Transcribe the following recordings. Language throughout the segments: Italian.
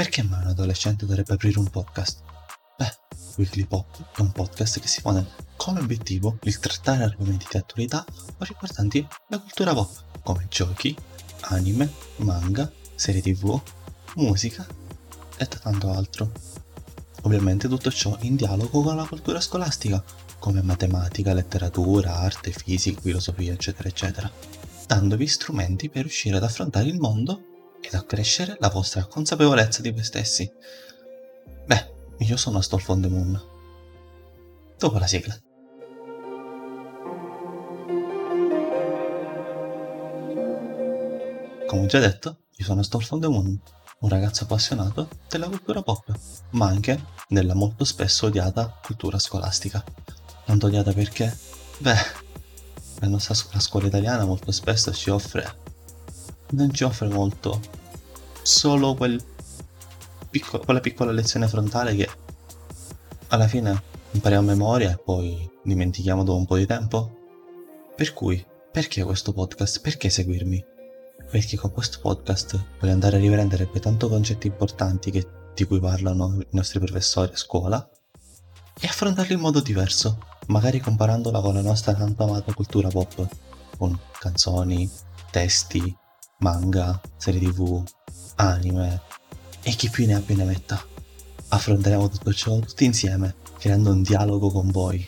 Perché mai un adolescente dovrebbe aprire un podcast? Beh, Weekly Pop è un podcast che si pone come obiettivo il trattare argomenti di attualità o riguardanti la cultura pop, come giochi, anime, manga, serie tv, musica e tanto altro. Ovviamente tutto ciò in dialogo con la cultura scolastica, come matematica, letteratura, arte, fisica, filosofia, eccetera, eccetera, dandovi strumenti per riuscire ad affrontare il mondo ed a crescere la vostra consapevolezza di voi stessi. Beh, io sono Stolfond the Moon. Dopo la sigla. Come già detto, io sono Stolfond the Moon, un ragazzo appassionato della cultura pop, ma anche della molto spesso odiata cultura scolastica. Tanto odiata perché, la nostra scuola italiana molto spesso non ci offre molto, solo quella piccola lezione frontale che alla fine impariamo a memoria e poi dimentichiamo dopo un po' di tempo. Per cui, perché questo podcast? Perché seguirmi? Perché con questo podcast voglio andare a riprendere quei tanto concetti importanti di cui parlano i nostri professori a scuola e affrontarli in modo diverso, magari comparandola con la nostra tanto amata cultura pop, con canzoni, testi, manga, serie tv, anime e chi più ne abbia ne metta. Affronteremo tutto ciò tutti insieme, creando un dialogo con voi,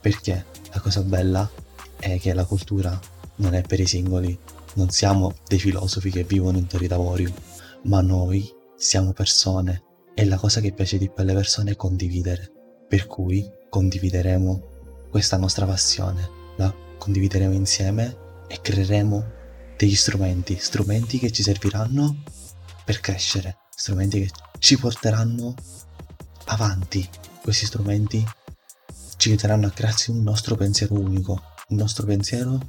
perché la cosa bella è che la cultura non è per i singoli. Non siamo dei filosofi che vivono in territorium, ma noi siamo persone e la cosa che piace di più alle persone è condividere. Per cui condivideremo questa nostra passione, la condivideremo insieme e creeremo degli strumenti che ci serviranno per crescere, strumenti che ci porteranno avanti. Questi strumenti ci aiuteranno a crearsi un nostro pensiero unico, un nostro pensiero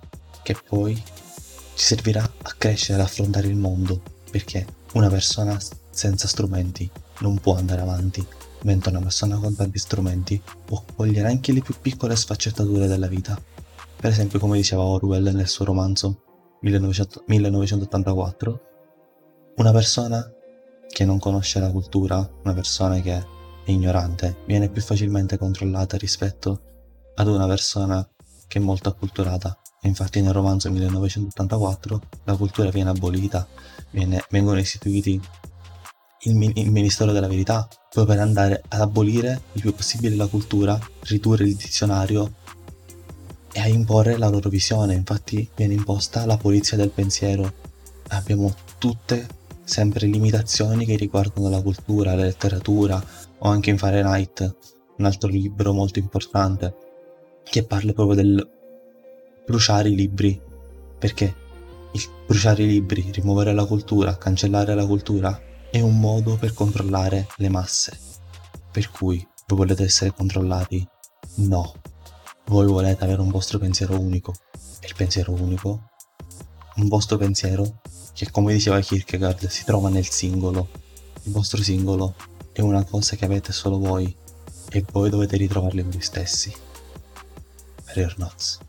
che poi ci servirà a crescere, ad affrontare il mondo, perché una persona senza strumenti non può andare avanti, mentre una persona con tanti strumenti può cogliere anche le più piccole sfaccettature della vita. Per esempio, come diceva Orwell nel suo romanzo 1984, una persona che non conosce la cultura, una persona che è ignorante, viene più facilmente controllata rispetto ad una persona che è molto acculturata. Infatti nel romanzo 1984 la cultura viene abolita, vengono istituiti il Ministero della Verità, poi per andare ad abolire il più possibile la cultura, ridurre il dizionario e a imporre la loro visione. Infatti viene imposta la polizia del pensiero. Abbiamo tutte sempre limitazioni che riguardano la cultura, la letteratura, o anche in Fahrenheit, un altro libro molto importante che parla proprio del bruciare i libri, perché il bruciare i libri, rimuovere la cultura, cancellare la cultura è un modo per controllare le masse. Per cui voi volete essere controllati? No, voi volete avere un vostro pensiero unico, e il pensiero unico, un vostro pensiero che, come diceva Kierkegaard, si trova nel singolo. Il vostro singolo è una cosa che avete solo voi e voi dovete ritrovarli voi stessi. Notes.